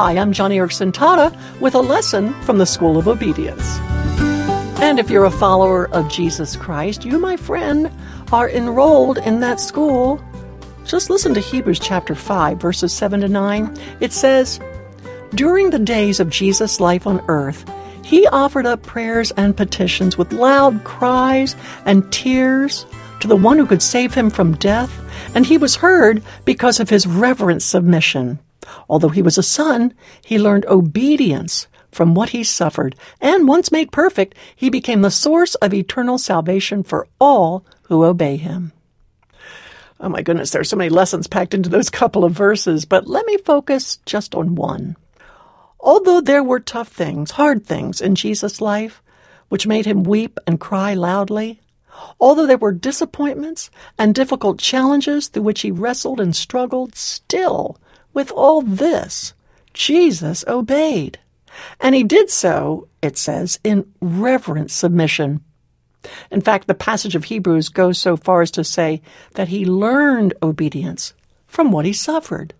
Hi, I'm Johnny Erickson-Totta with a lesson from the School of Obedience. And if you're a follower of Jesus Christ, you, my friend, are enrolled in that school. Just listen to Hebrews chapter 5, verses 7 to 9. It says, "During the days of Jesus' life on earth, he offered up prayers and petitions with loud cries and tears to the one who could save him from death, and he was heard because of his reverent submission. Although he was a son, he learned obedience from what he suffered, and once made perfect, he became the source of eternal salvation for all who obey him." Oh my goodness, there are so many lessons packed into those couple of verses, but let me focus just on one. Although there were tough things, hard things in Jesus' life, which made him weep and cry loudly, although there were disappointments and difficult challenges through which he wrestled and struggled, still, with all this, Jesus obeyed. And he did so, it says, in reverent submission. In fact, the passage of Hebrews goes so far as to say that he learned obedience from what he suffered.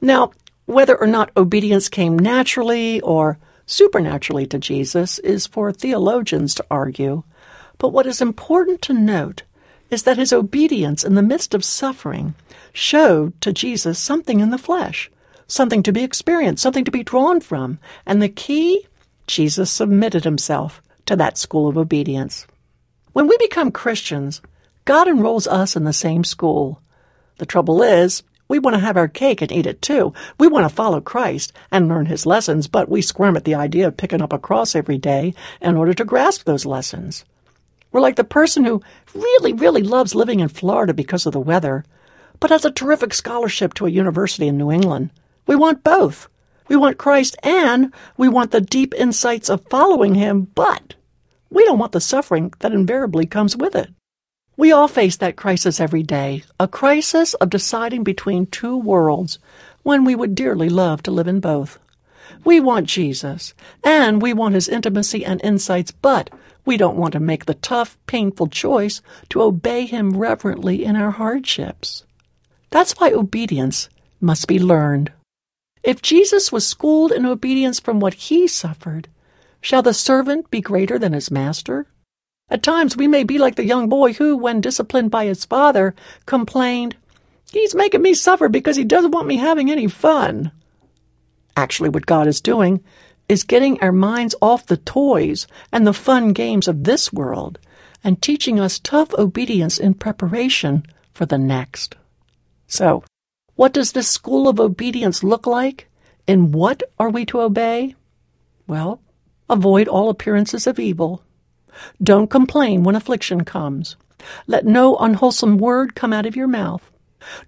Now, whether or not obedience came naturally or supernaturally to Jesus is for theologians to argue, but what is important to note is that his obedience in the midst of suffering showed to Jesus something in the flesh, something to be experienced, something to be drawn from, and the key, Jesus submitted himself to that school of obedience. When we become Christians, God enrolls us in the same school. The trouble is, we want to have our cake and eat it too. We want to follow Christ and learn his lessons, but we squirm at the idea of picking up a cross every day in order to grasp those lessons. We're like the person who really loves living in Florida because of the weather, but has a terrific scholarship to a university in New England. We want both. We want Christ and we want the deep insights of following him, but we don't want the suffering that invariably comes with it. We all face that crisis every day, a crisis of deciding between two worlds when we would dearly love to live in both. We want Jesus, and we want his intimacy and insights, but we don't want to make the tough, painful choice to obey him reverently in our hardships. That's why obedience must be learned. If Jesus was schooled in obedience from what he suffered, shall the servant be greater than his master? At times we may be like the young boy who, when disciplined by his father, complained, "He's making me suffer because he doesn't want me having any fun." Actually, what God is doing is getting our minds off the toys and the fun games of this world and teaching us tough obedience in preparation for the next. So, what does this school of obedience look like? In what are we to obey? Well, avoid all appearances of evil. Don't complain when affliction comes. Let no unwholesome word come out of your mouth.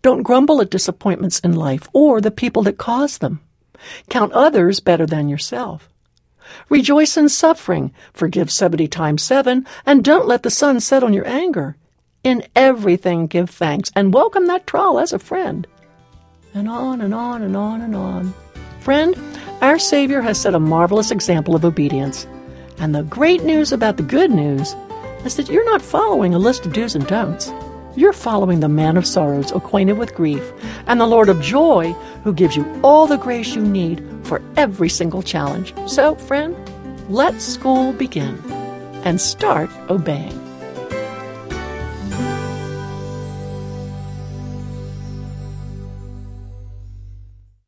Don't grumble at disappointments in life or the people that cause them. Count others better than yourself. Rejoice in suffering. Forgive 70 times 7, and don't let the sun set on your anger. In everything give thanks, and welcome that trial as a friend. And on and on and on and on. Friend, our Savior has set a marvelous example of obedience. And the great news about the good news is that you're not following a list of do's and don'ts. You're following the man of sorrows, acquainted with grief, and the Lord of joy, who gives you all the grace you need for every single challenge. So, friend, let school begin and start obeying.